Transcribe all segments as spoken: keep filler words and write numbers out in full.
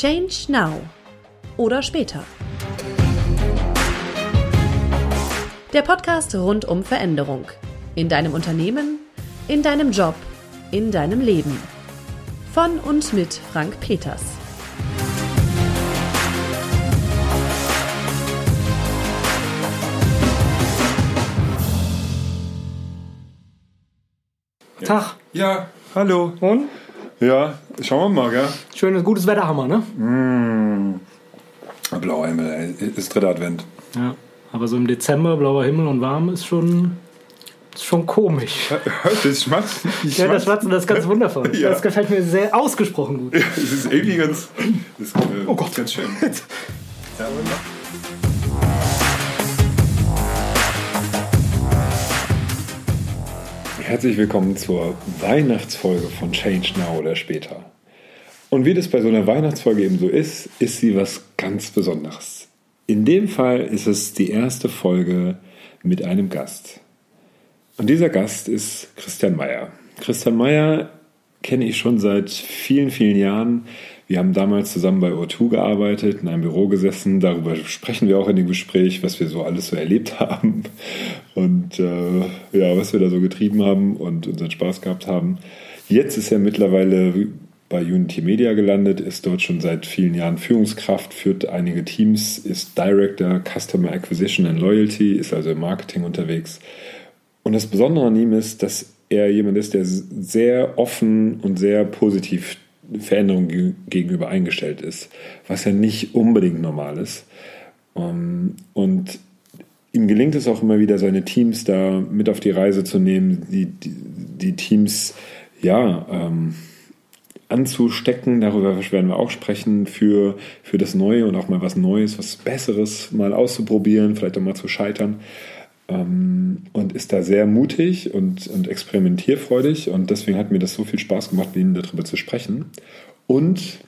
Change now oder später. Der Podcast rund um Veränderung. In deinem Unternehmen, in deinem Job, in deinem Leben. Von und mit Frank Peters. Tag. Ja. Hallo. Und? Ja, schauen wir mal, gell? Schönes, gutes Wetter haben wir, ne? Mmh. Blauer Himmel, ey. Ist dritter Advent. Ja, aber so im Dezember blauer Himmel und warm ist schon, ist schon komisch. Das schmatzt. Ja, das Schmatzen, das ist ganz wundervoll. Ja. Das gefällt mir sehr ausgesprochen gut. Es ist irgendwie ganz, das ist, äh, oh Gott, ganz schön. Ja, wunderbar. Herzlich willkommen zur Weihnachtsfolge von Change Now oder später. Und wie das bei so einer Weihnachtsfolge eben so ist, ist sie was ganz Besonderes. In dem Fall ist es die erste Folge mit einem Gast. Und dieser Gast ist Christian Meyer. Christian Meyer kenne ich schon seit vielen, vielen Jahren. Wir haben damals zusammen bei O zwei gearbeitet, in einem Büro gesessen. Darüber sprechen wir auch in dem Gespräch, was wir so alles so erlebt haben und äh, ja, was wir da so getrieben haben und unseren Spaß gehabt haben. Jetzt ist er mittlerweile bei Unity Media gelandet, ist dort schon seit vielen Jahren Führungskraft, führt einige Teams, ist Director Customer Acquisition and Loyalty, ist also im Marketing unterwegs. Und das Besondere an ihm ist, dass er jemand ist, der sehr offen und sehr positiv Veränderung gegenüber eingestellt ist, was ja nicht unbedingt normal ist. Und ihm gelingt es auch immer wieder, seine Teams da mit auf die Reise zu nehmen, die, die, die Teams ja, ähm, anzustecken, darüber werden wir auch sprechen, für, für das Neue und auch mal was Neues, was Besseres mal auszuprobieren, vielleicht auch mal zu scheitern. Und ist da sehr mutig und, und experimentierfreudig und deswegen hat mir das so viel Spaß gemacht, mit ihm darüber zu sprechen. Und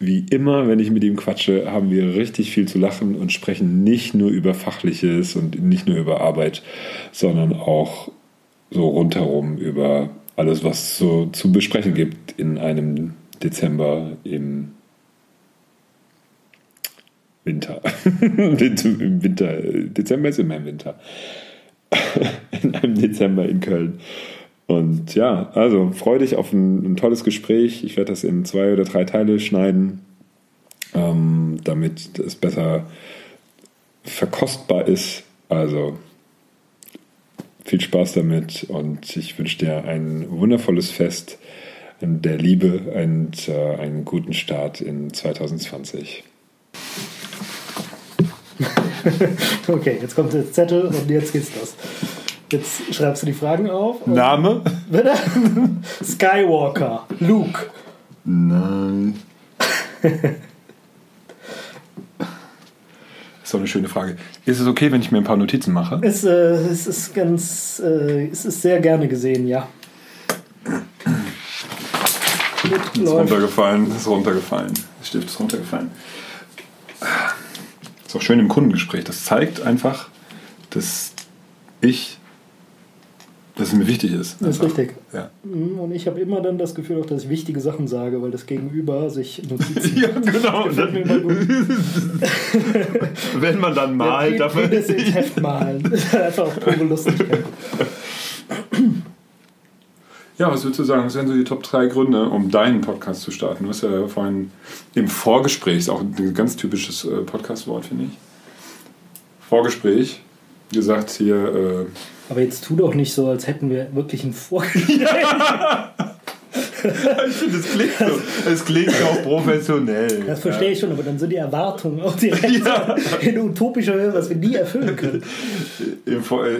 wie immer, wenn ich mit ihm quatsche, haben wir richtig viel zu lachen und sprechen nicht nur über Fachliches und nicht nur über Arbeit, sondern auch so rundherum über alles, was es so zu besprechen gibt in einem Dezember im Winter. Im Winter. Dezember ist immer im Winter. In einem Dezember in Köln. Und ja, also freu dich auf ein, ein tolles Gespräch. Ich werde das in zwei oder drei Teile schneiden, ähm, damit es besser verkostbar ist. Also viel Spaß damit und ich wünsche dir ein wundervolles Fest der Liebe und äh, einen guten Start in zwanzig zwanzig. Okay, jetzt kommt der Zettel und jetzt geht's los. Jetzt schreibst du die Fragen auf. Name? Bitte? Skywalker. Luke. Nein. Das ist doch eine schöne Frage. Ist es okay, wenn ich mir ein paar Notizen mache? Es, äh, es ist ganz, äh, es ist sehr gerne gesehen, ja. Ist runtergefallen, ist runtergefallen. Der Stift ist runtergefallen. Ist auch schön im Kundengespräch. Das zeigt einfach, dass ich, dass es mir wichtig ist. Das ist richtig. Ja. Und ich habe immer dann das Gefühl, auch, dass ich wichtige Sachen sage, weil das Gegenüber sich Notizen ja, genau. Gefällt mir mal gut. Wenn man dann malt, darf man das ins Heft malen. Das ist einfach auch pure Lustigkeit. Ja, was würdest du sagen, was wären so die Top drei Gründe, um deinen Podcast zu starten? Du hast ja vorhin im Vorgespräch, ist auch ein ganz typisches Podcast-Wort, finde ich. Vorgespräch, gesagt hier... Äh Aber jetzt tu doch nicht so, als hätten wir wirklich ein Vorgespräch. Ja. Ich finde, es klingt so. Es klingt auch professionell. Das verstehe ich schon, aber dann sind die Erwartungen auch direkt ja. in utopischer Höhe, was wir nie erfüllen können.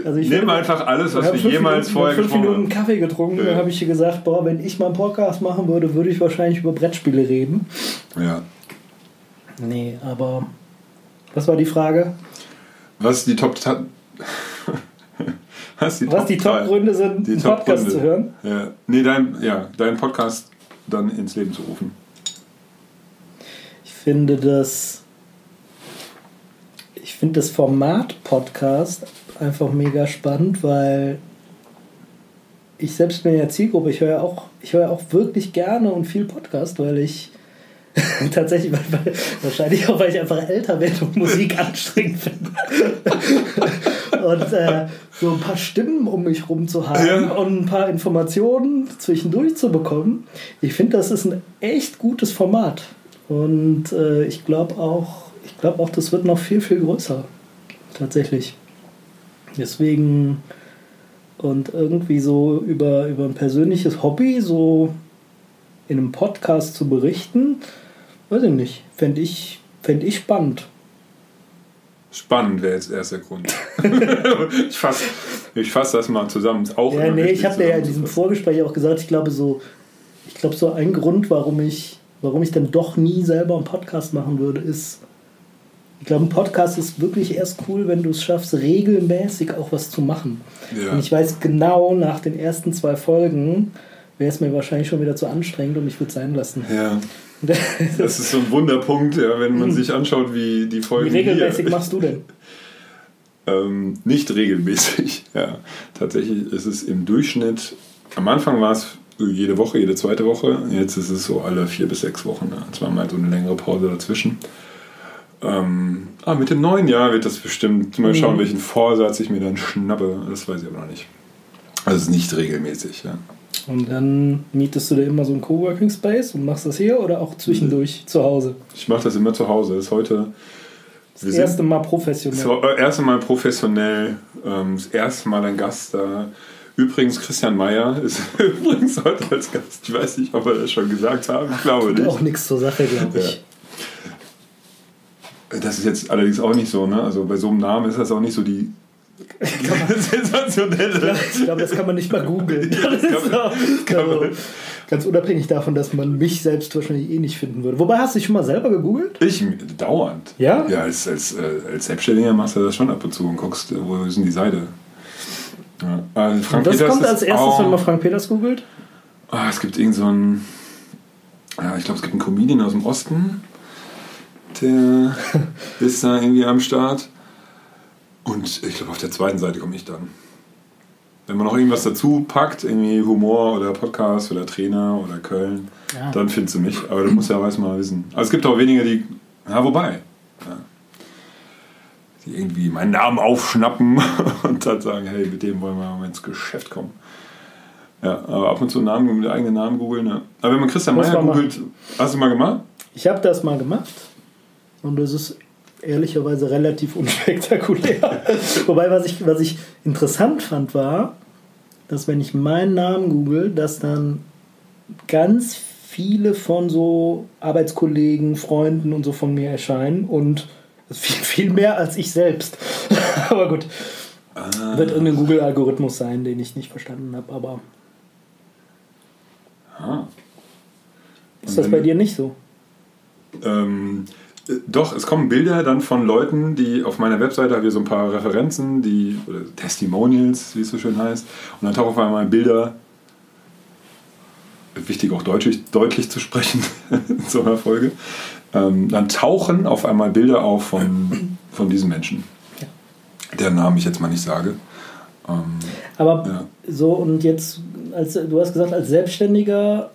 Also ich Nimm einfach alles, was wir jemals Minuten, vorher gesprochen haben. Ich habe fünf Minuten Kaffee getrunken, ja. Dann habe ich dir gesagt, boah, wenn ich mal einen Podcast machen würde, würde ich wahrscheinlich über Brettspiele reden. Ja. Nee, aber was war die Frage? Was die Top... Ta- Was die, Was Top die Top-Gründe sind, die einen Top Podcast Gründe. Zu hören? Ja. Nee, dein, ja, deinen Podcast dann ins Leben zu rufen. Ich finde das, ich finde das Format Podcast einfach mega spannend, weil ich selbst bin ja Zielgruppe, ich höre ja auch, ich höre auch wirklich gerne und viel Podcast, weil ich Tatsächlich, weil, wahrscheinlich auch, weil ich einfach älter bin und Musik anstrengend finde. Und äh, so ein paar Stimmen um mich rum zu haben, ja, und ein paar Informationen zwischendurch zu bekommen. Ich finde, das ist ein echt gutes Format. Und äh, ich glaube auch, ich glaube auch, das wird noch viel, viel größer. Tatsächlich. Deswegen, und irgendwie so über, über ein persönliches Hobby so in einem Podcast zu berichten, weiß ich nicht, fände ich, fänd ich spannend. Spannend wäre jetzt erst der Grund. ich fasse ich fass das mal zusammen. Auch ja, nee, ich habe ja in diesem Vorgespräch auch gesagt, ich glaube so, ich glaube so ein Grund, warum ich, warum ich dann doch nie selber einen Podcast machen würde, ist, ich glaube, ein Podcast ist wirklich erst cool, wenn du es schaffst, regelmäßig auch was zu machen. Ja. Und ich weiß genau, nach den ersten zwei Folgen wäre es mir wahrscheinlich schon wieder zu anstrengend und ich würde es sein lassen. Ja. Das ist so ein Wunderpunkt, ja, wenn man sich anschaut, wie die Folgen. Wie regelmäßig hier machst du denn? ähm, nicht regelmäßig, ja. Tatsächlich ist es im Durchschnitt, am Anfang war es jede Woche, jede zweite Woche, jetzt ist es so alle vier bis sechs Wochen, ne? Zweimal so eine längere Pause dazwischen. Ähm, ah, mit dem neuen Jahr wird das bestimmt, mal schauen, mhm. welchen Vorsatz ich mir dann schnappe, das weiß ich aber noch nicht. Also es ist nicht regelmäßig, ja. Und dann mietest du da immer so einen Coworking Space und machst das hier oder auch zwischendurch zu Hause? Ich mache das immer zu Hause. Das ist heute das wir erste sind, Mal professionell. Das erste Mal professionell. Das erste Mal ein Gast da. Übrigens, Christian Meyer ist übrigens heute als Gast. Ich weiß nicht, ob wir das schon gesagt haben. Ich glaube nicht. Tut auch nichts zur Sache, glaube ich. Ja. Das ist jetzt allerdings auch nicht so, ne? Also bei so einem Namen ist das auch nicht so die. Sensationell. Ich glaube, das kann man nicht mal googeln. Also, ganz unabhängig davon, dass man mich selbst wahrscheinlich eh nicht finden würde. Wobei, hast du dich schon mal selber gegoogelt? Ich, dauernd. Ja? Ja, als, als, als Selbstständiger machst du das schon ab und zu und guckst, wo ist denn die Seite? Ja. Also Frank und das Peters kommt als erstes, auch, wenn man Frank Peters googelt? Oh, es gibt irgend so einen, ja, ich glaube, es gibt einen Comedian aus dem Osten, der ist da irgendwie am Start. Und ich glaube, auf der zweiten Seite komme ich dann. Wenn man noch irgendwas dazu packt, irgendwie Humor oder Podcast oder Trainer oder Köln, ja, dann findest du mich. Aber du musst ja erstmal wissen. Also es gibt auch weniger, die, ja, wobei, ja, die irgendwie meinen Namen aufschnappen und dann sagen, hey, mit dem wollen wir mal ins Geschäft kommen. Ja, aber ab und zu Namen mit eigenen Namen googeln. Ja. Aber wenn man Christian Meyer googelt, machen. Hast du mal gemacht? Ich habe das mal gemacht. Und das ist ehrlicherweise relativ unspektakulär. Wobei, was ich, was ich interessant fand, war, dass wenn ich meinen Namen google, dass dann ganz viele von so Arbeitskollegen, Freunden und so von mir erscheinen und viel, viel mehr als ich selbst. Aber gut, ah. wird irgendein Google-Algorithmus sein, den ich nicht verstanden habe, aber ah. ist das bei dir nicht so? Ähm... Doch, es kommen Bilder dann von Leuten, die auf meiner Webseite, habe ich so ein paar Referenzen, die oder Testimonials, wie es so schön heißt, und dann tauchen auf einmal Bilder, wichtig auch deutlich, deutlich zu sprechen in so einer Folge, ähm, dann tauchen auf einmal Bilder auf von, von diesen Menschen, ja, deren Namen ich jetzt mal nicht sage. Ähm, Aber ja. so, und jetzt, als du hast gesagt, als Selbstständiger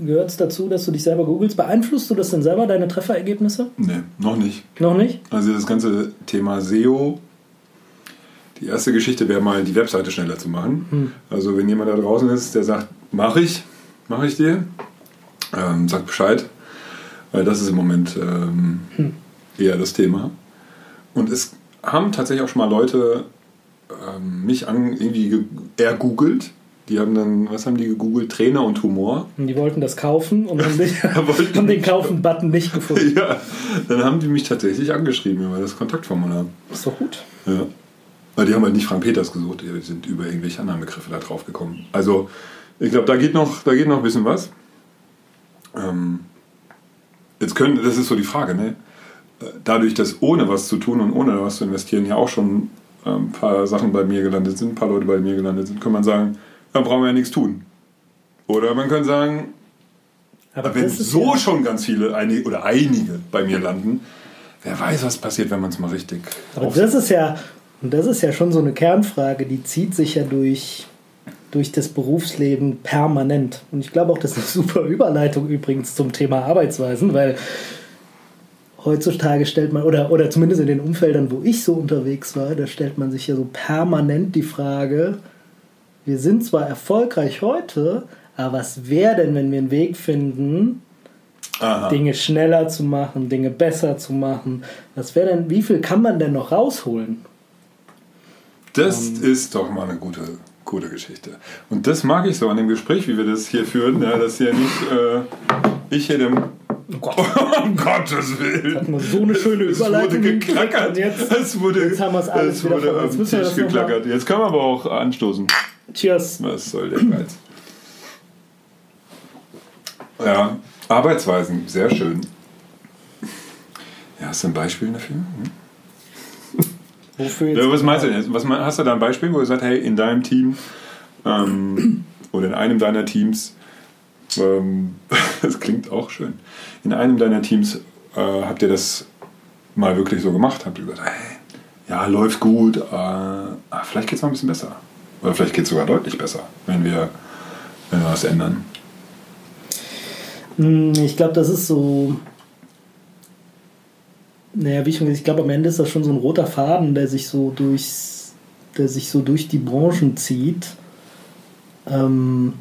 gehört es dazu, dass du dich selber googelst? Beeinflusst du das denn selber, deine Trefferergebnisse? Nee, noch nicht. Noch nicht? Also das ganze Thema S E O, die erste Geschichte wäre mal, die Webseite schneller zu machen. Hm. Also wenn jemand da draußen ist, der sagt, mach ich, mach ich dir, ähm, sag Bescheid, weil das ist im Moment ähm, hm. eher das Thema. Und es haben tatsächlich auch schon mal Leute ähm, mich an, irgendwie ergoogelt. Die haben dann, was haben die gegoogelt? Trainer und Humor. Und die wollten das kaufen und haben, nicht, haben den Kaufen-Button nicht gefunden. Ja, dann haben die mich tatsächlich angeschrieben über das Kontaktformular. Ist doch gut. Ja. Weil die haben halt nicht Frank Peters gesucht, die sind über irgendwelche anderen Begriffe da drauf gekommen. Also, ich glaube, da geht noch, da geht noch ein bisschen was. Ähm, jetzt können, das ist so die Frage, ne? Dadurch, dass ohne was zu tun und ohne was zu investieren ja auch schon ein paar Sachen bei mir gelandet sind, ein paar Leute bei mir gelandet sind, kann man sagen, dann brauchen wir ja nichts tun. Oder man könnte sagen, aber wenn so ja schon ganz viele einige, oder einige bei mir landen, wer weiß, was passiert, wenn man es mal richtig aufsetzt. Aber das ist ja, und das ist ja schon so eine Kernfrage, die zieht sich ja durch durch das Berufsleben permanent. Und ich glaube auch, das ist eine super Überleitung übrigens zum Thema Arbeitsweisen, weil heutzutage stellt man, oder, oder zumindest in den Umfeldern, wo ich so unterwegs war, da stellt man sich ja so permanent die Frage, wir sind zwar erfolgreich heute, aber was wäre denn, wenn wir einen Weg finden, aha, Dinge schneller zu machen, Dinge besser zu machen? Was wäre denn, wie viel kann man denn noch rausholen? Das ähm, ist doch mal eine gute, gute Geschichte. Und das mag ich so an dem Gespräch, wie wir das hier führen, ja, dass hier nicht äh, ich hier dem... Oh Gott. Um Gottes Willen. Das hat man so eine schöne Überleitung. Es wurde geklackert. Jetzt, es wurde, jetzt haben wir es alles wieder von uns. Jetzt wurde am Tisch geklackert. Jetzt kann man aber auch anstoßen. Cheers. Was soll der Geiz? Ja, Arbeitsweisen, sehr schön. Ja, hast du ein Beispiel dafür? Hm? Wofür jetzt? Ja, was meinst du denn jetzt? Was, hast du da ein Beispiel, wo du sagst, hey, in deinem Team ähm, oder in einem deiner Teams, ähm, das klingt auch schön, in einem deiner Teams äh, habt ihr das mal wirklich so gemacht? Habt ihr gesagt, hey, ja, läuft gut, äh, vielleicht geht es mal ein bisschen besser. Oder vielleicht geht es sogar deutlich besser, wenn wir, wenn wir was ändern. Ich glaube, das ist so, naja, wie ich schon gesagt, ich glaube, am Ende ist das schon so ein roter Faden, der sich so durchs, der sich so durch die Branchen zieht. Ähm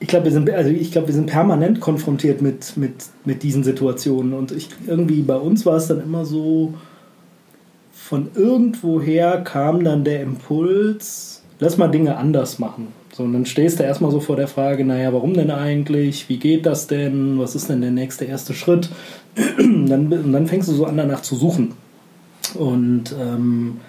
ich glaube, wir sind, also ich glaube, wir sind permanent konfrontiert mit, mit, mit diesen Situationen und ich, irgendwie bei uns war es dann immer so, von irgendwoher kam dann der Impuls, lass mal Dinge anders machen. So, und dann stehst du erstmal so vor der Frage, naja, warum denn eigentlich? Wie geht das denn? Was ist denn der nächste erste Schritt? Und dann, und dann fängst du so an, danach zu suchen. Und ähm,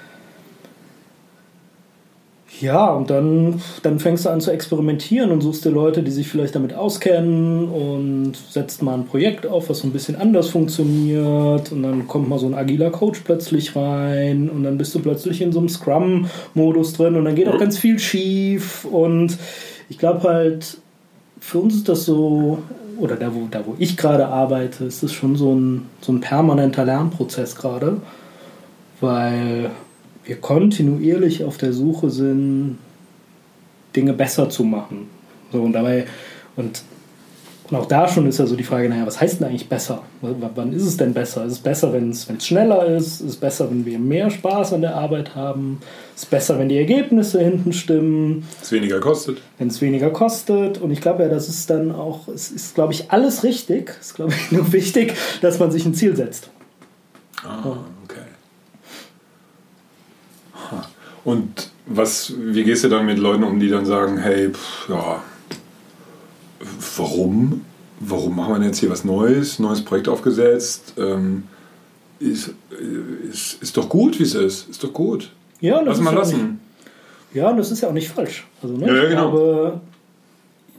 ja, und dann, dann fängst du an zu experimentieren und suchst dir Leute, die sich vielleicht damit auskennen und setzt mal ein Projekt auf, was so ein bisschen anders funktioniert. Und dann kommt mal so ein agiler Coach plötzlich rein und dann bist du plötzlich in so einem Scrum-Modus drin und dann geht auch ganz viel schief. Und ich glaube halt, für uns ist das so, oder da wo, da, wo ich gerade arbeite, ist das schon so ein, so ein permanenter Lernprozess gerade, weil wir kontinuierlich auf der Suche sind, Dinge besser zu machen. So, und dabei, und, und auch da schon ist ja so die Frage, naja, was heißt denn eigentlich besser? W- wann ist es denn besser? Ist es besser, wenn es schneller ist? Ist es besser, wenn wir mehr Spaß an der Arbeit haben? Ist es besser, wenn die Ergebnisse hinten stimmen? Wenn es weniger kostet. Wenn es weniger kostet. Und ich glaube ja, das ist dann auch, es ist, glaube ich, alles richtig. Es ist, glaube ich, nur wichtig, dass man sich ein Ziel setzt. Ah, okay. Und was, wie gehst du dann mit Leuten um, die dann sagen, hey, pff, ja, warum? Warum machen wir jetzt hier was Neues? Neues Projekt aufgesetzt? Ähm, ist, ist, ist doch gut, wie es ist. Ist doch gut. Ja, das lass ist mal ja lassen. Nicht, ja, das ist ja auch nicht falsch. Also, ne, ja, ja, ich genau. glaube,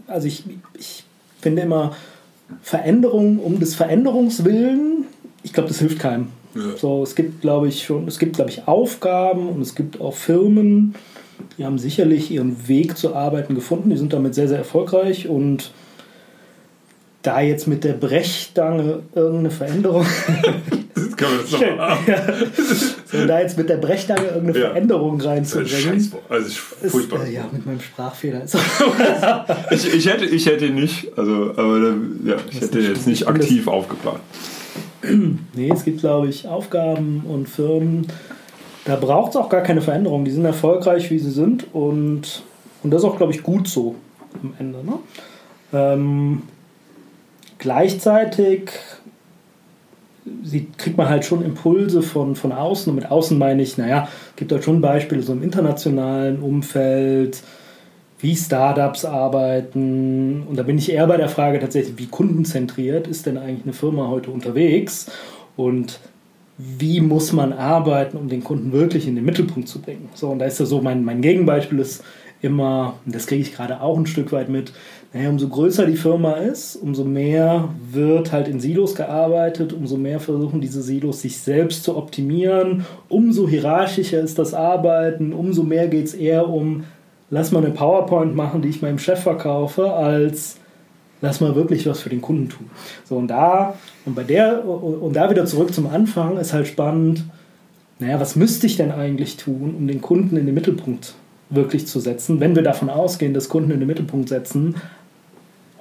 also ich, ich finde immer, Veränderung um des Veränderungswillen, ich glaube, das hilft keinem. Ja. So, es gibt, glaube ich, schon, es gibt, glaube ich, Aufgaben und es gibt auch Firmen, die haben sicherlich ihren Weg zu arbeiten gefunden, die sind damit sehr, sehr erfolgreich und da jetzt mit der Brechstange irgendeine Veränderung das kann man jetzt noch mal ja. so, da jetzt mit der Brechstange irgendeine ja. Veränderung reinzubringen, also ich, furchtbar. Ist, äh, ja, mit meinem Sprachfehler ist ich, ich, hätte, ich hätte nicht, also, aber ja, ich hätte nicht, jetzt nicht aktiv aufgeplant. Nee, es gibt, glaube ich, Aufgaben und Firmen, da braucht es auch gar keine Veränderung. Die sind erfolgreich, wie sie sind und, und das ist auch, glaube ich, gut so am Ende. Ne? Ähm, gleichzeitig sie, kriegt man halt schon Impulse von, von außen und mit außen meine ich, naja, es gibt halt schon Beispiele so im internationalen Umfeld, wie Startups arbeiten und da bin ich eher bei der Frage tatsächlich, wie kundenzentriert ist denn eigentlich eine Firma heute unterwegs und wie muss man arbeiten, um den Kunden wirklich in den Mittelpunkt zu bringen. So, und da ist ja so, mein, mein Gegenbeispiel ist immer, und das kriege ich gerade auch ein Stück weit mit, naja, umso größer die Firma ist, umso mehr wird halt in Silos gearbeitet, umso mehr versuchen diese Silos sich selbst zu optimieren, umso hierarchischer ist das Arbeiten, umso mehr geht es eher um lass mal eine PowerPoint machen, die ich meinem Chef verkaufe, als lass mal wirklich was für den Kunden tun. So, und da, und bei der, und da wieder zurück zum Anfang, ist halt spannend, naja, was müsste ich denn eigentlich tun, um den Kunden in den Mittelpunkt wirklich zu setzen, wenn wir davon ausgehen, dass Kunden in den Mittelpunkt setzen,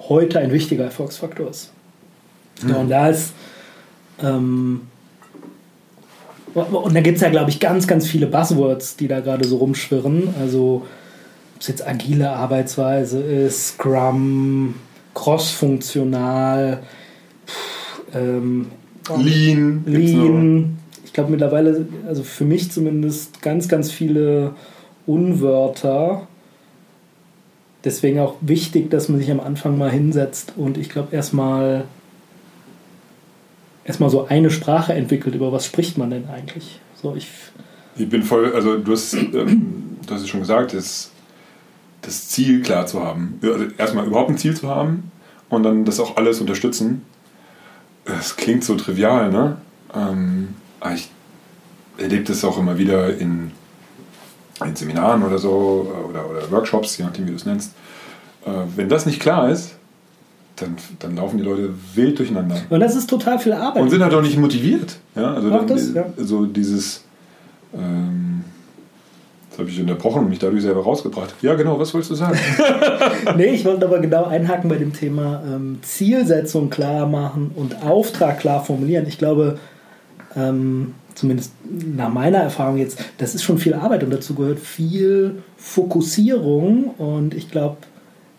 heute ein wichtiger Erfolgsfaktor ist. Mhm. Ja, und da ist ähm, und da gibt es ja, glaube ich, ganz, ganz viele Buzzwords, die da gerade so rumschwirren. Also, ob es jetzt agile Arbeitsweise ist, Scrum, crossfunktional, ähm, Lean. Lean. Ich glaube mittlerweile, also für mich zumindest, ganz, ganz viele Unwörter. Deswegen auch wichtig, dass man sich am Anfang mal hinsetzt und ich glaube erstmal erstmal so eine Sprache entwickelt, über was spricht man denn eigentlich? So, ich, ich bin voll, also du hast, ähm, du hast es schon gesagt, das, das Ziel klar zu haben. Also erstmal überhaupt ein Ziel zu haben und dann das auch alles unterstützen. Das klingt so trivial, ne? Ähm, aber ich erlebe das auch immer wieder in in Seminaren oder so, oder, oder Workshops, je nachdem, wie du es nennst. Äh, wenn das nicht klar ist, dann, dann laufen die Leute wild durcheinander. Und das ist total viel Arbeit. Und sind halt auch nicht motiviert. Ja? Also dann, das, ja. So dieses, ähm, das habe ich unterbrochen und mich dadurch selber rausgebracht. Ja, genau, was wolltest du sagen? Nee, ich wollte aber genau einhaken bei dem Thema ähm, Zielsetzung klar machen und Auftrag klar formulieren. Ich glaube, ähm, zumindest nach meiner Erfahrung jetzt, das ist schon viel Arbeit und dazu gehört viel Fokussierung und ich glaube,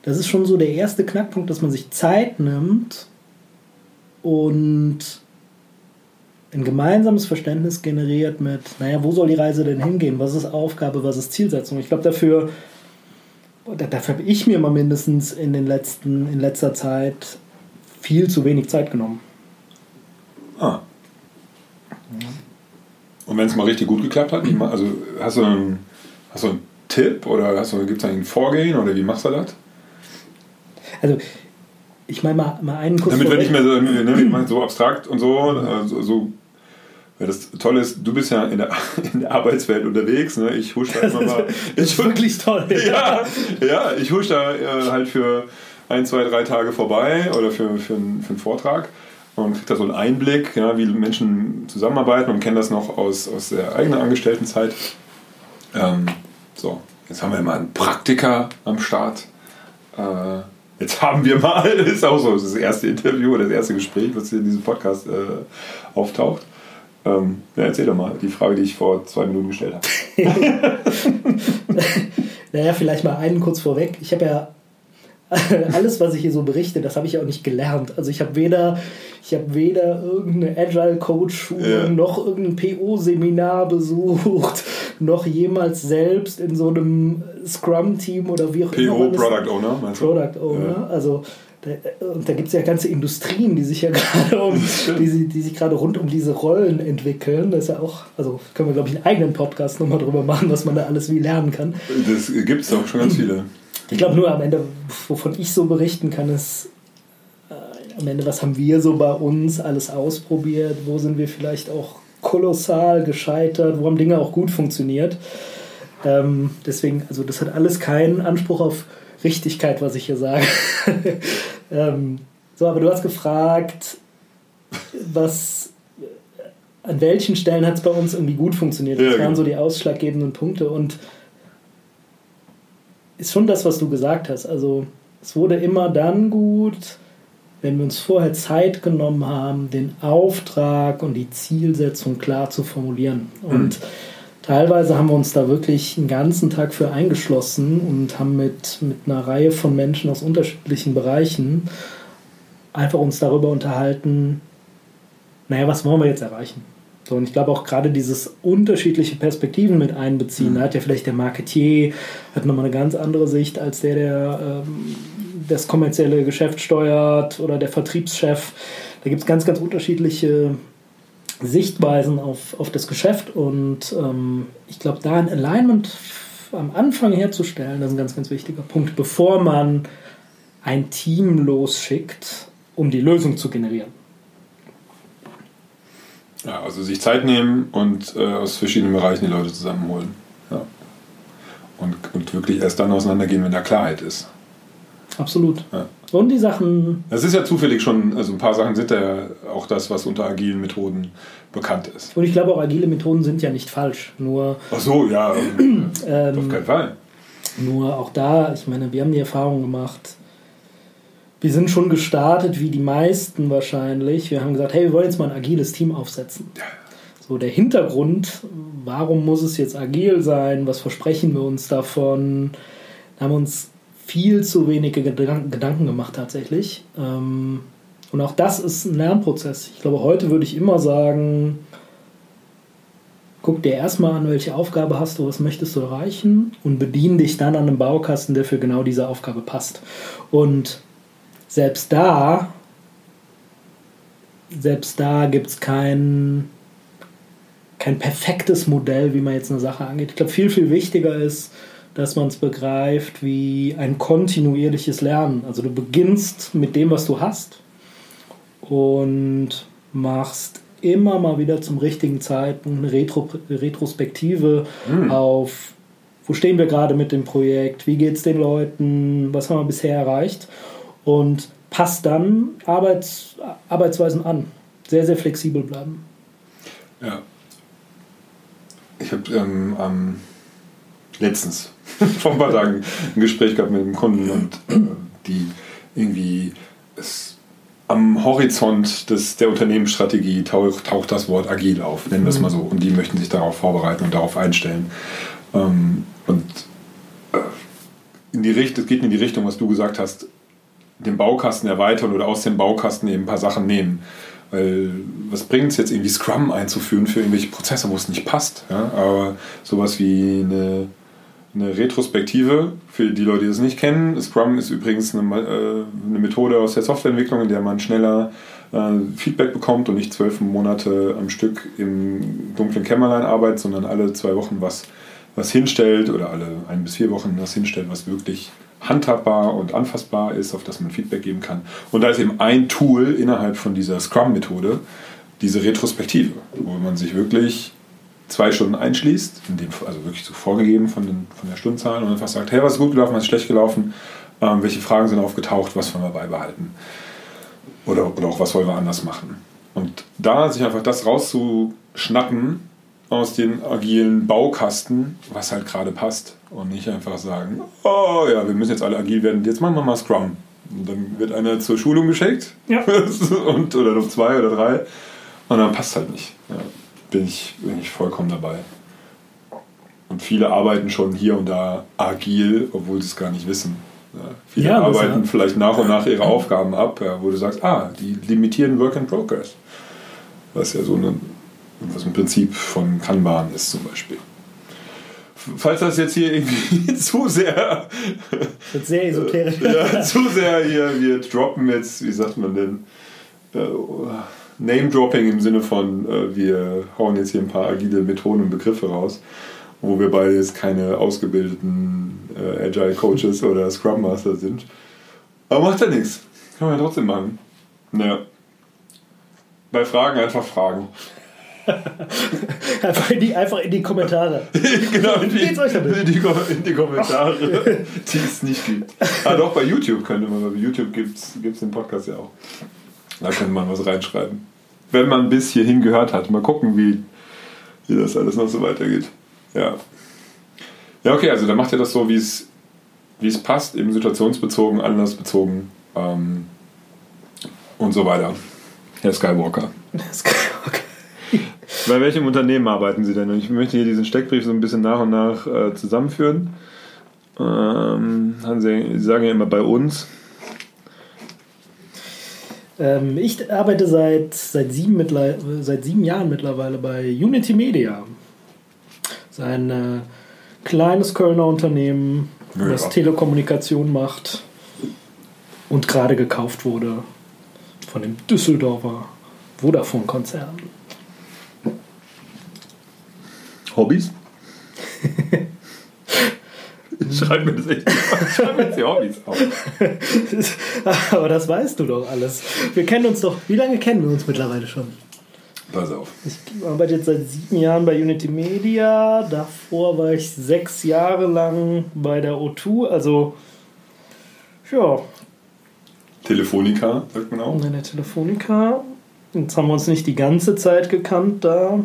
das ist schon so der erste Knackpunkt, dass man sich Zeit nimmt und ein gemeinsames Verständnis generiert mit, naja, wo soll die Reise denn hingehen? Was ist Aufgabe, was ist Zielsetzung? Ich glaube, dafür, dafür habe ich mir mal mindestens in, den letzten, in letzter Zeit viel zu wenig Zeit genommen. Ah. Ja. Und wenn es mal richtig gut geklappt hat, also hast du einen, hast du einen Tipp oder gibt es ein Vorgehen oder wie machst du das? Also ich meine mal, mal einen Kuss. Damit wir nicht mehr so, ne, so abstrakt und so, also, so, weil das Tolle ist, du bist ja in der, in der Arbeitswelt unterwegs, ne? Ich husche da immer mal. Das ist wirklich toll. Ja, ja, ich husche da äh, halt für ein, zwei, drei Tage vorbei oder für, für, einen, für einen Vortrag. Und kriegt da so einen Einblick, ja, wie Menschen zusammenarbeiten und kennen das noch aus, aus der eigenen Angestelltenzeit. Ähm, so, jetzt haben wir mal einen Praktiker am Start. Äh, jetzt haben wir mal, ist auch so, das, ist das erste Interview oder das erste Gespräch, was hier in diesem Podcast äh, auftaucht. Ähm, ja, erzähl doch mal die Frage, die ich vor zwei Minuten gestellt habe. Naja, vielleicht mal einen kurz vorweg. Ich habe ja alles, was ich hier so berichte, das habe ich ja auch nicht gelernt. Also ich habe weder, ich habe weder irgendeine Agile-Coach-Schule ja. noch irgendein P O-Seminar besucht, noch jemals selbst in so einem Scrum-Team oder wie auch P O, immer. P O, Product Owner, meinst du? Product Owner, ja. Also da, und da gibt es ja ganze Industrien, die sich ja gerade um, die, die sich gerade rund um diese Rollen entwickeln. Das ist ja auch, also können wir, glaube ich, einen eigenen Podcast nochmal drüber machen, was man da alles wie lernen kann. Das gibt es auch schon ganz viele. Ich glaube nur am Ende, wovon ich so berichten kann, ist äh, am Ende, was haben wir so bei uns alles ausprobiert, wo sind wir vielleicht auch kolossal gescheitert, wo haben Dinge auch gut funktioniert. Ähm, deswegen, also das hat alles keinen Anspruch auf Richtigkeit, was ich hier sage. ähm, so, aber du hast gefragt, was, an welchen Stellen hat es bei uns irgendwie gut funktioniert? Das waren so die ausschlaggebenden Punkte und ist schon das, was du gesagt hast. Also es wurde immer dann gut, wenn wir uns vorher Zeit genommen haben, den Auftrag und die Zielsetzung klar zu formulieren. Und mhm. teilweise haben wir uns da wirklich einen ganzen Tag für eingeschlossen und haben mit, mit einer Reihe von Menschen aus unterschiedlichen Bereichen einfach uns darüber unterhalten, naja, was wollen wir jetzt erreichen? So, und ich glaube auch gerade dieses unterschiedliche Perspektiven mit einbeziehen, da hat ja vielleicht der Marketier hat nochmal eine ganz andere Sicht als der, der ähm, das kommerzielle Geschäft steuert oder der Vertriebschef. Da gibt es ganz, ganz unterschiedliche Sichtweisen auf, auf das Geschäft und ähm, ich glaube, da ein Alignment am Anfang herzustellen, das ist ein ganz, ganz wichtiger Punkt, bevor man ein Team losschickt, um die Lösung zu generieren. Ja, also sich Zeit nehmen und äh, aus verschiedenen Bereichen die Leute zusammenholen. Ja. Und, und wirklich erst dann auseinandergehen, wenn da Klarheit ist. Absolut. Ja. Und die Sachen... Das ist ja zufällig schon, also ein paar Sachen sind ja auch das, was unter agilen Methoden bekannt ist. Und ich glaube auch, agile Methoden sind ja nicht falsch, nur... Ach so, ja, ähm, auf keinen Fall. Nur auch da, ich meine, wir haben die Erfahrung gemacht, wir sind schon gestartet, wie die meisten wahrscheinlich. Wir haben gesagt, hey, wir wollen jetzt mal ein agiles Team aufsetzen. Ja. So, der Hintergrund, warum muss es jetzt agil sein, was versprechen wir uns davon, da haben wir uns viel zu wenige Gedanken gemacht tatsächlich. Und auch das ist ein Lernprozess. Ich glaube, heute würde ich immer sagen, guck dir erstmal an, welche Aufgabe hast du, was möchtest du erreichen und bediene dich dann an einem Baukasten, der für genau diese Aufgabe passt. Und selbst da, selbst da gibt es keinen... kein perfektes Modell, wie man jetzt eine Sache angeht. Ich glaube, viel, viel wichtiger ist, dass man es begreift wie ein kontinuierliches Lernen. Also du beginnst mit dem, was du hast und machst immer mal wieder zum richtigen Zeitpunkt eine Retro- Retrospektive mhm. auf, wo stehen wir gerade mit dem Projekt, wie geht es den Leuten, was haben wir bisher erreicht und passt dann Arbeits- Arbeitsweisen an. Sehr, sehr flexibel bleiben. Ja. Ich habe ähm, ähm, letztens vor ein paar Tagen ein Gespräch gehabt mit einem Kunden und äh, die irgendwie es, am Horizont des, der Unternehmensstrategie taucht, taucht das Wort agil auf, nennen wir es mal so. Und die möchten sich darauf vorbereiten und darauf einstellen. Ähm, und äh, in die Richt- es geht in die Richtung, was du gesagt hast, den Baukasten erweitern oder aus dem Baukasten eben ein paar Sachen nehmen. Weil was bringt es jetzt irgendwie Scrum einzuführen für irgendwelche Prozesse, wo es nicht passt? Ja? Aber sowas wie eine, eine Retrospektive, für die Leute, die das nicht kennen, Scrum ist übrigens eine, äh, eine Methode aus der Softwareentwicklung, in der man schneller äh, Feedback bekommt und nicht zwölf Monate am Stück im dunklen Kämmerlein arbeitet, sondern alle zwei Wochen was, was hinstellt oder alle ein bis vier Wochen was hinstellt, was wirklich handhabbar und anfassbar ist, auf das man Feedback geben kann. Und da ist eben ein Tool innerhalb von dieser Scrum-Methode, diese Retrospektive, wo man sich wirklich zwei Stunden einschließt, in dem, also wirklich so vorgegeben von, den, von der Stundenzahl und einfach sagt, hey, was ist gut gelaufen, was ist schlecht gelaufen, ähm, welche Fragen sind aufgetaucht, was wollen wir beibehalten oder, oder auch was wollen wir anders machen. Und da sich einfach das rauszuschnappen aus den agilen Baukasten, was halt gerade passt. Und nicht einfach sagen, oh ja, wir müssen jetzt alle agil werden, jetzt machen wir mal Scrum. Und dann wird einer zur Schulung geschickt. Ja. und, oder noch zwei oder drei. Und dann passt halt nicht. Ja, bin, ich, bin ich vollkommen dabei. Und viele arbeiten schon hier und da agil, obwohl sie es gar nicht wissen. Ja, viele ja, arbeiten ja. vielleicht nach und nach ihre Aufgaben ab, ja, wo du sagst, ah, die limitieren Work in Progress. Was ja so eine, was ein Prinzip von Kanban ist zum Beispiel. Falls das jetzt hier irgendwie zu sehr wird sehr esoterisch. Ja, zu sehr hier, wir droppen jetzt, wie sagt man denn, Name-Dropping im Sinne von, wir hauen jetzt hier ein paar agile Methoden und Begriffe raus, wo wir beide jetzt keine ausgebildeten Agile-Coaches oder Scrum-Master sind. Aber macht ja nichts. Kann man ja trotzdem machen. Naja. Bei Fragen einfach fragen. einfach, in die, einfach in die Kommentare. Genau, in die, Wie geht's euch damit? In die, in die Kommentare, die es nicht gibt. Ah, doch, bei YouTube könnte man, bei YouTube gibt es den Podcast ja auch. Da könnte man was reinschreiben. Wenn man bis hierhin gehört hat. Mal gucken, wie, wie das alles noch so weitergeht. Ja. Ja, okay, also dann macht ihr das so, wie es wie es passt, eben situationsbezogen, anlassbezogen ähm, und so weiter. Herr Skywalker. Herr Skywalker. Bei welchem Unternehmen arbeiten Sie denn? Und ich möchte hier diesen Steckbrief so ein bisschen nach und nach äh, zusammenführen. Ähm, Sie, Sie sagen ja immer bei uns. Ähm, ich arbeite seit, seit, sieben mittler- seit sieben Jahren mittlerweile bei Unity Media. Das ist ein äh, kleines Kölner Unternehmen, ja, das Telekommunikation macht und gerade gekauft wurde von dem Düsseldorfer Vodafone-Konzern. Hobbys? Schreib mir das echt. Schreib mir jetzt die Hobbys auf. Aber das weißt du doch alles. Wir kennen uns doch. Wie lange kennen wir uns mittlerweile schon? Pass auf. Ich arbeite jetzt seit sieben Jahren bei Unity Media. Davor war ich sechs Jahre lang bei der O zwei. Also Ja. Telefonica, sagt man auch. In der Telefonica. Jetzt haben wir uns nicht die ganze Zeit gekannt da.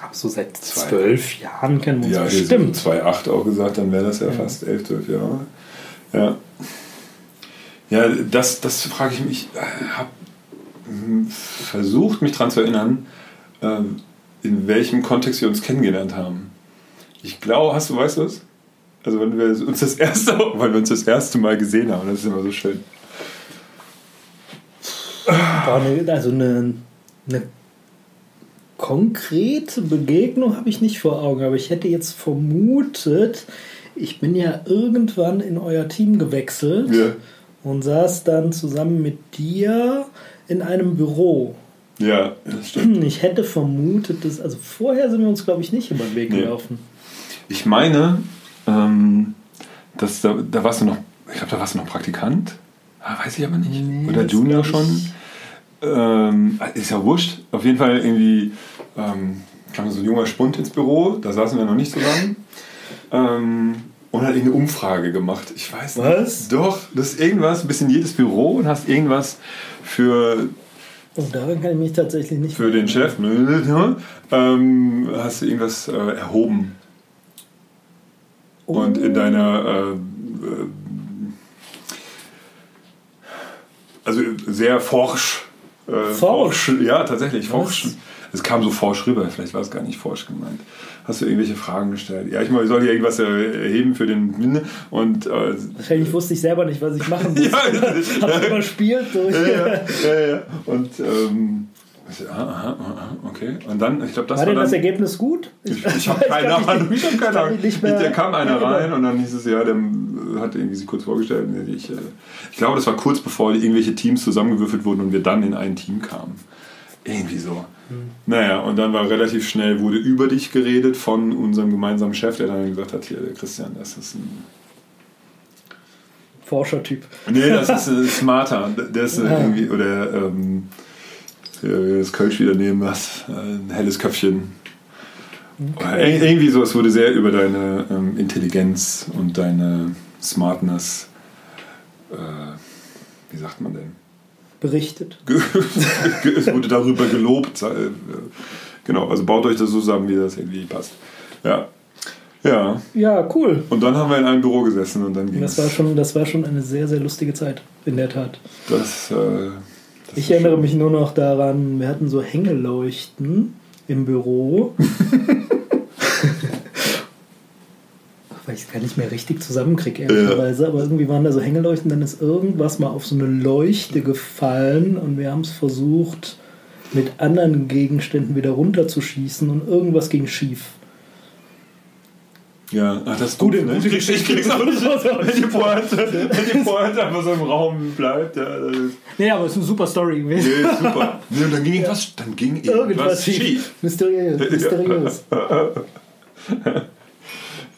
Ab so seit zwei. zwölf Jahren kennen wir uns bestimmt. Ja, wir haben zweitausendacht auch gesagt, dann wäre das ja, ja. fast elf, zwölf Jahre. Ja, ja das, das frage ich mich. Ich habe versucht, mich daran zu erinnern, in welchem Kontext wir uns kennengelernt haben. Ich glaube, hast du, weißt du es? Also wenn wir uns das erste, weil wir uns das erste Mal gesehen haben, das ist immer so schön. War eine, also eine, eine konkrete Begegnung habe ich nicht vor Augen, aber ich hätte jetzt vermutet, ich bin ja irgendwann in euer Team gewechselt ja. und saß dann zusammen mit dir in einem Büro. Ja, das stimmt. Ich hätte vermutet, dass, also vorher sind wir uns, glaube ich, nicht über den Weg nee. gelaufen. Ich meine, ähm, dass da, da warst du noch, ich glaube, da warst du noch Praktikant. Ah, weiß ich aber nicht. Nee, oder Junior schon. Ähm, ist ja wurscht. Auf jeden Fall irgendwie ähm, kam so ein junger Spund ins Büro. Da saßen wir noch nicht zusammen. Ähm, und hat irgendeine Umfrage gemacht. Ich weiß nicht. Was? Doch, das ist irgendwas. Ein bisschen jedes Büro und hast irgendwas für... Und daran kann ich mich tatsächlich nicht... Für den Chef. Ähm, hast du irgendwas äh, erhoben. Oh. Und in deiner... Äh, äh, also sehr forsch. Äh, forsch? forsch? Ja, tatsächlich. Forsch. Es kam so forsch rüber. Vielleicht war es gar nicht forsch gemeint. Hast du irgendwelche Fragen gestellt? Ja, ich meine, ich soll hier irgendwas erheben für den... Und, äh, wahrscheinlich wusste ich selber nicht, was ich machen muss. Ja, hab ich überspielt. So. Ja, ja, ja, ja. Und... Ähm, aha, aha, okay. Und dann, ich glaube, das war, war denn dann, das Ergebnis gut? Ich, ich habe keine Ahnung. Ich habe keine Ahnung. Da kam einer rein und dann hieß es, ja, der hat irgendwie sich kurz vorgestellt. Ich, ich glaube, das war kurz bevor irgendwelche Teams zusammengewürfelt wurden und wir dann in ein Team kamen. Irgendwie so. Hm. Naja, und dann war relativ schnell, wurde über dich geredet von unserem gemeinsamen Chef, der dann gesagt hat, hier, der Christian, das ist ein Forschertyp. Nee, das ist ein Smarter. Der ist irgendwie, oder, ähm, das Kölsch wieder nehmen, was ein helles Köpfchen. Okay. Irgendwie so, es wurde sehr über deine ähm, Intelligenz und deine Smartness, äh, wie sagt man denn? Berichtet. Es wurde darüber gelobt. Genau, also baut euch das so zusammen, wie das irgendwie passt. Ja. Ja. Ja, cool. Und dann haben wir in einem Büro gesessen und dann ging es. Das, das war schon eine sehr, sehr lustige Zeit, in der Tat. Das, äh, Das ich erinnere schön. mich nur noch daran, wir hatten so Hängeleuchten im Büro. Weil ich es gar nicht mehr richtig zusammenkriege, ehrlicherweise. Ja. Aber irgendwie waren da so Hängeleuchten, dann ist irgendwas mal auf so eine Leuchte gefallen und wir haben es versucht, mit anderen Gegenständen wieder runterzuschießen und irgendwas ging schief. Ja, ach, das ist gut. Ne? Ich, krieg's, ich krieg's auch nicht, wenn die Pointe, wenn die Pointe einfach so im Raum bleibt. Ja, nee, aber es ist eine super Story gewesen. Nee, super. Nee, und dann ging ja. was, dann ging irgendwas schief. schief. Mysteriös. Mysteriös. Ja.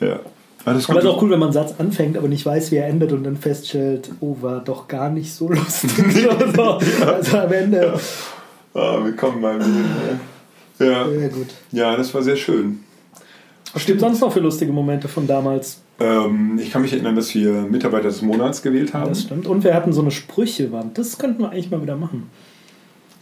Ja. Aber es ist auch cool, wenn man einen Satz anfängt, aber nicht weiß, wie er endet und dann feststellt, oh, war doch gar nicht so lustig. Also, also am Ende. Ja. Ah, willkommen beim Leben. Ja. Ja, gut. Ja, das war sehr schön. Was gibt es sonst noch für lustige Momente von damals? Ähm, ich kann mich erinnern, dass wir Mitarbeiter des Monats gewählt haben. Das stimmt. Und wir hatten so eine Sprüchewand. Das könnten wir eigentlich mal wieder machen.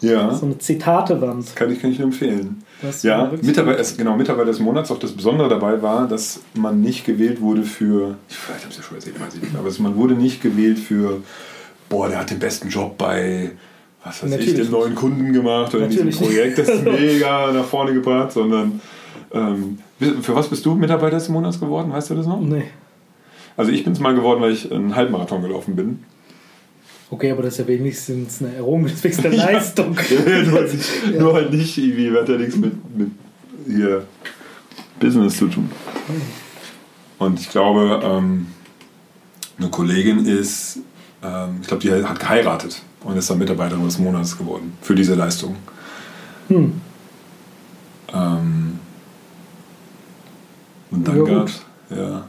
Ja. So eine Zitatewand. Kann ich, kann ich nur empfehlen. Das ja, Mitarbeiter, genau, Mitarbeiter des Monats. Auch das Besondere dabei war, dass man nicht gewählt wurde für, vielleicht habe ich es ja schon erzählt, weiß ich nicht, aber man wurde nicht gewählt für, boah, der hat den besten Job bei, was weiß Natürlich ich, dem neuen Kunden gemacht oder Natürlich in diesem Projekt, das ist mega nach vorne gebracht, sondern... Ähm, für was bist du Mitarbeiter des Monats geworden? Weißt du das noch? Nee. Also ich bin es mal geworden, weil ich einen Halbmarathon gelaufen bin. Okay, aber das ist ja wenigstens eine Errungenschaft, wenigstens eine Leistung. Ja, nur, ja. nur halt nicht, irgendwie hat ja nichts mit, mit hier Business zu tun. Und ich glaube, ähm, eine Kollegin ist, ähm, ich glaube, die hat geheiratet und ist dann Mitarbeiterin des Monats geworden für diese Leistung. Hm. Ähm, Und dann ja, gab's, ja,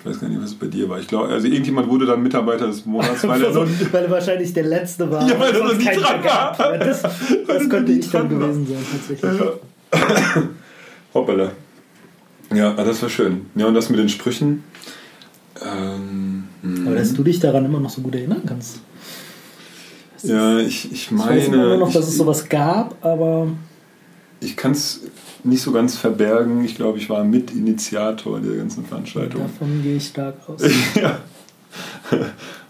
ich weiß gar nicht, was es bei dir war. Ich glaube, also irgendjemand wurde dann Mitarbeiter des Monats, weil er, so, weil er wahrscheinlich der Letzte war. Ja, weil er noch nicht dran war. war. Das, das könnte ich dann gewesen sein, tatsächlich. Ja. Hoppala. Ja, das war schön. Ja, und das mit den Sprüchen. Ähm, Aber mhm. dass du dich daran immer noch so gut erinnern kannst. Das ja, ist, ich, ich meine... Ich weiß immer noch, ich, dass es sowas gab, aber... Ich kann es nicht so ganz verbergen. Ich glaube, ich war Mitinitiator der ganzen Veranstaltung. Davon gehe ich stark aus. Ja.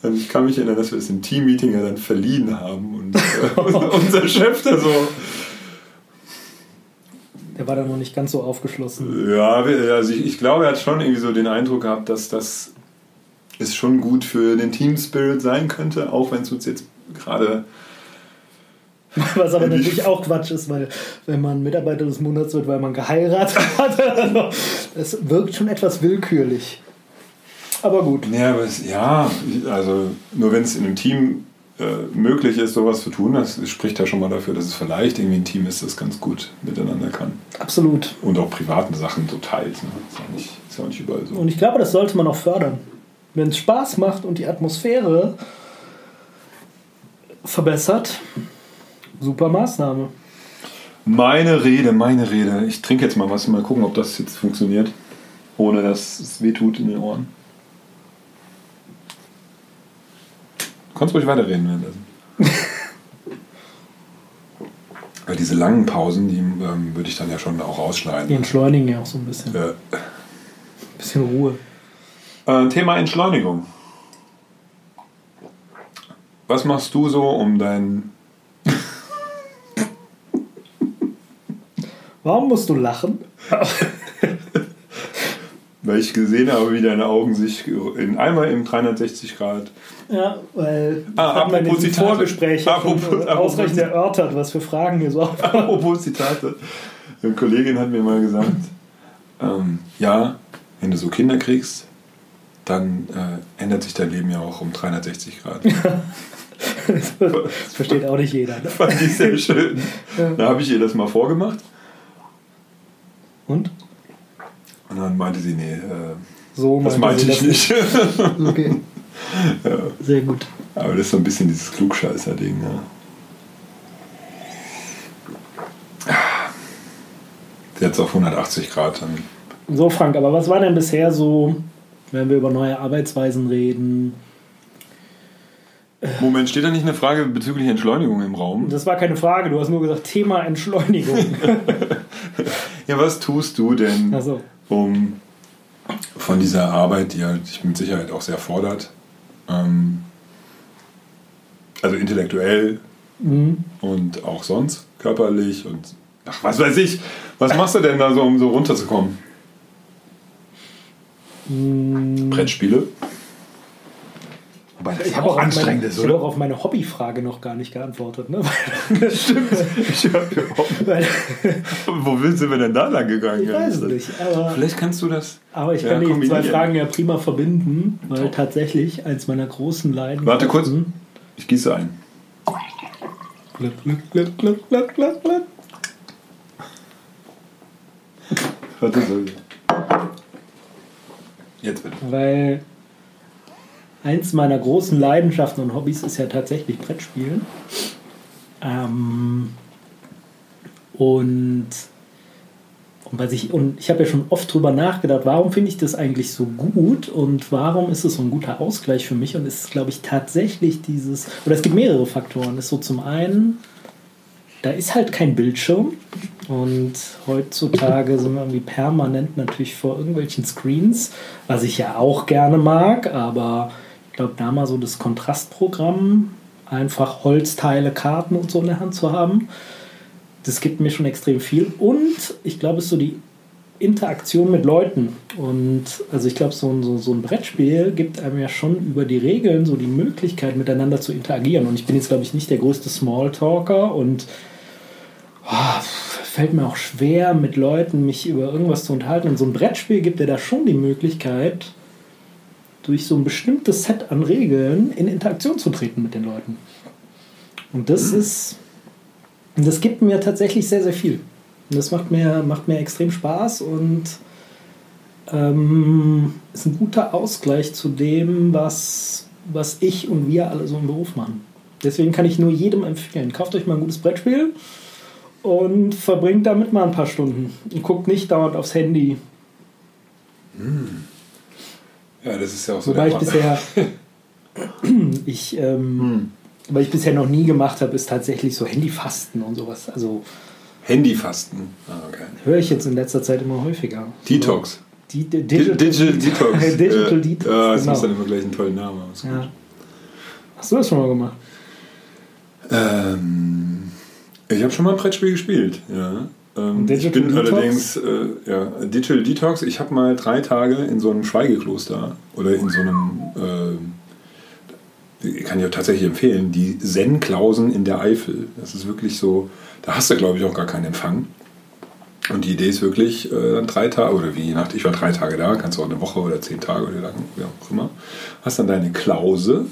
Und ich kann mich erinnern, dass wir das im Team-Meeting ja dann verliehen haben. Und unser Chef da so... Der war da noch nicht ganz so aufgeschlossen. Ja, also ich, ich glaube, er hat schon irgendwie so den Eindruck gehabt, dass das es schon gut für den Team-Spirit sein könnte, auch wenn es uns jetzt gerade... Was aber natürlich auch Quatsch ist, weil wenn man Mitarbeiter des Monats wird, weil man geheiratet hat, also es wirkt schon etwas willkürlich. Aber gut. Ja, aber es, ja also nur wenn es in einem Team äh, möglich ist, sowas zu tun, das spricht ja schon mal dafür, dass es vielleicht irgendwie ein Team ist, das ganz gut miteinander kann. Absolut. Und auch privaten Sachen so teilt. Ne? Ist ja nicht, ist ja nicht überall so. Und ich glaube, das sollte man auch fördern. Wenn es Spaß macht und die Atmosphäre verbessert, super Maßnahme. Meine Rede, meine Rede. Ich trinke jetzt mal was, mal gucken, ob das jetzt funktioniert, ohne dass es wehtut in den Ohren. Du kannst ruhig weiterreden währenddessen. Weil diese langen Pausen, die ähm, würde ich dann ja schon auch rausschneiden. Die entschleunigen ja auch so ein bisschen. Äh. Ein bisschen Ruhe. Äh, Thema Entschleunigung. Was machst du so, um dein... Warum musst du lachen? Weil ich gesehen habe, wie deine Augen sich in einmal im dreihundertsechzig Grad... Ja, weil ah, hat man in Vorgespräch ausreichend erörtert, was für Fragen hier so aufkommen. Apropos Zitate. Eine Kollegin hat mir mal gesagt, ähm, ja, wenn du so Kinder kriegst, dann äh, ändert sich dein Leben ja auch um dreihundertsechzig Grad. Das versteht auch nicht jeder. Ne? Fand ich sehr schön. Da habe ich ihr das mal vorgemacht. Und? Und dann meinte sie, nee, äh, so das meinte ich nicht. Okay. Ja. Sehr gut. Aber das ist so ein bisschen dieses Klugscheißer-Ding. Ne? Jetzt auf hundertachtzig Grad. Dann. So, Frank, aber was war denn bisher so, wenn wir über neue Arbeitsweisen reden? Moment, steht da nicht eine Frage bezüglich Entschleunigung im Raum? Das war keine Frage, du hast nur gesagt, Thema Entschleunigung. Ja, was tust du denn, ach so, um... von dieser Arbeit, die dich mit Sicherheit auch sehr fordert, ähm, also intellektuell mhm. und auch sonst körperlich und ach, was weiß ich, was machst du denn da so, um so runterzukommen? Mhm. Brettspiele? Wobei das ich habe auch anstrengend ist, oder? Ich habe auch auf meine Hobbyfrage noch gar nicht geantwortet. Ne? Das stimmt. Ich habe überhaupt nicht. Wo sind wir denn da lang gegangen? Ich weiß es nicht. Aber vielleicht kannst du das. Aber ich ja, kann die zwei Fragen ja prima verbinden, weil Top. tatsächlich eins meiner großen Leiden. Warte kurz. Ich gieße ein. Glück, Glück, Glück, Glück, Glück, Glück, Glück. Warte, so. Jetzt bitte. Weil. Eins meiner großen Leidenschaften und Hobbys ist ja tatsächlich Brettspielen. Ähm, und, und, was ich, und ich habe ja schon oft drüber nachgedacht, warum finde ich das eigentlich so gut und warum ist es so ein guter Ausgleich für mich? Und es ist, glaube ich, tatsächlich dieses, oder es gibt mehrere Faktoren. Es ist so zum einen, da ist halt kein Bildschirm und heutzutage sind wir irgendwie permanent natürlich vor irgendwelchen Screens, was ich ja auch gerne mag, aber ich glaube, da mal so das Kontrastprogramm, einfach Holzteile, Karten und so in der Hand zu haben, das gibt mir schon extrem viel. Und ich glaube, es ist so die Interaktion mit Leuten. Und also ich glaube, so ein, so, so ein Brettspiel gibt einem ja schon über die Regeln so die Möglichkeit, miteinander zu interagieren. Und ich bin jetzt, glaube ich, nicht der größte Smalltalker und oh, fällt mir auch schwer, mit Leuten mich über irgendwas zu unterhalten. Und so ein Brettspiel gibt dir da schon die Möglichkeit, durch so ein bestimmtes Set an Regeln in Interaktion zu treten mit den Leuten. Und das ist, das gibt mir tatsächlich sehr, sehr viel. Und das macht mir, macht mir extrem Spaß und ähm, ist ein guter Ausgleich zu dem, was, was ich und wir alle so im Beruf machen. Deswegen kann ich nur jedem empfehlen, kauft euch mal ein gutes Brettspiel und verbringt damit mal ein paar Stunden. Und guckt nicht dauernd aufs Handy. Hm. Ja, das ist ja auch so. Wobei ich bisher Ich, ähm, hm. was ich bisher noch nie gemacht habe, ist tatsächlich so Handyfasten und sowas. Also Handyfasten, ah, okay. Höre ich jetzt in letzter Zeit immer häufiger. Detox. So, di- Digital, Digital Detox. Digital Detox. Ah, das muss dann immer gleich einen tollen Namen. Ja. Hast du das schon mal gemacht? Ähm, ich habe schon mal ein Brettspiel gespielt, ja. Ähm, ich bin Detox? allerdings, äh, ja, Digital Detox, ich habe mal drei Tage in so einem Schweigekloster oder in so einem, äh, kann ich auch tatsächlich empfehlen, die Zen-Klausen in der Eifel. Das ist wirklich so, da hast du, glaube ich, auch gar keinen Empfang. Und die Idee ist wirklich, äh, drei Tage, oder wie, je nachdem, ich war drei Tage da, kannst du auch eine Woche oder zehn Tage oder wie auch immer, hast dann deine Klause,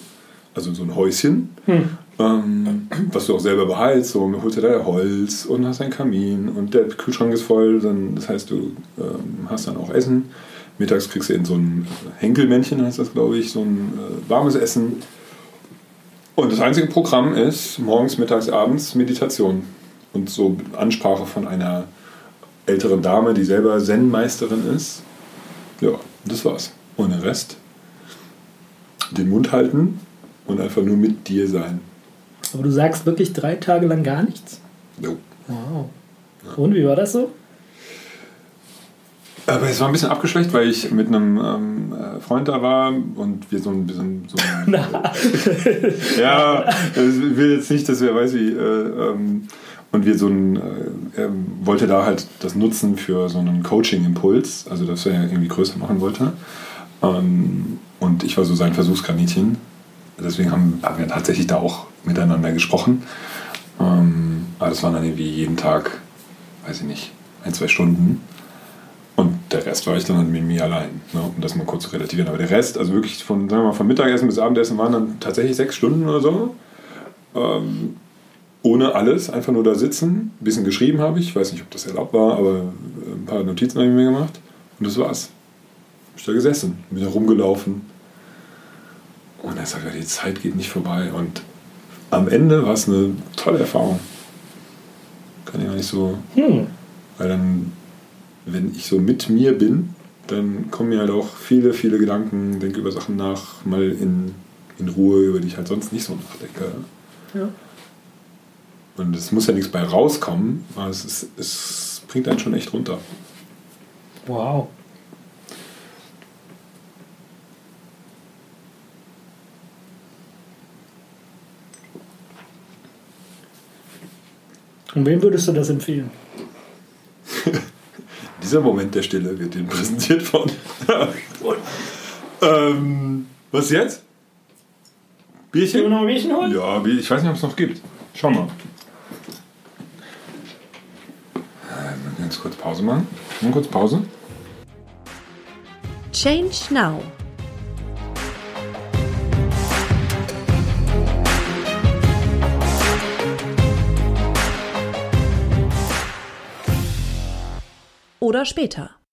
also so ein Häuschen, hm. Ähm, was du auch selber beheizt, so, und holst dir da Holz und hast einen Kamin und der Kühlschrank ist voll, dann, das heißt, du ähm, hast dann auch Essen. Mittags kriegst du in so ein Henkelmännchen, heißt das, glaube ich, so ein äh, warmes Essen. Und das einzige Programm ist morgens, mittags, abends Meditation und so Ansprache von einer älteren Dame, die selber Zen-Meisterin ist. Ja, das war's. Und den Rest, den Mund halten und einfach nur mit dir sein. Aber du sagst wirklich drei Tage lang gar nichts? Jo. Wow. Ja. Und wie war das so? Aber es war ein bisschen abgeschwächt, weil ich mit einem ähm, Freund da war und wir so ein bisschen... So ein, äh, ja, ich will jetzt nicht, dass wer weiß wie... Äh, ähm, und wir so ein... Äh, er wollte da halt das nutzen für so einen Coaching-Impuls, also dass er irgendwie größer machen wollte. Ähm, und ich war so sein Versuchskaninchen. Deswegen haben, haben wir tatsächlich da auch miteinander gesprochen. Ähm, aber das waren dann irgendwie jeden Tag, weiß ich nicht, ein, zwei Stunden. Und der Rest war ich dann mit mir allein, ne, um das mal kurz zu relativieren. Aber der Rest, also wirklich von, sagen wir mal, von Mittagessen bis Abendessen waren dann tatsächlich sechs Stunden oder so. Ähm, ohne alles, einfach nur da sitzen. Ein bisschen geschrieben habe ich, ich weiß nicht, ob das erlaubt war, aber ein paar Notizen habe ich mir gemacht. Und das war's. Hab ich da gesessen, bin da rumgelaufen. Und er sagt, ja, die Zeit geht nicht vorbei. Und am Ende war es eine tolle Erfahrung. Kann ich gar nicht so... Hm. Weil dann, wenn ich so mit mir bin, dann kommen mir halt auch viele, viele Gedanken, denke über Sachen nach, mal in, in Ruhe, über die ich halt sonst nicht so nachdenke. Ja. Und es muss ja nichts bei rauskommen, aber es, ist, es bringt einen schon echt runter. Wow. Und wem würdest du das empfehlen? Dieser Moment der Stille wird Ihnen präsentiert von... ähm, was jetzt? Bierchen? Willst du noch ein Bierchen holen? Ja, ich weiß nicht, ob es noch gibt. Schau mal. Ähm, ganz kurz Pause machen. Mal kurz Pause. Change now. Oder später.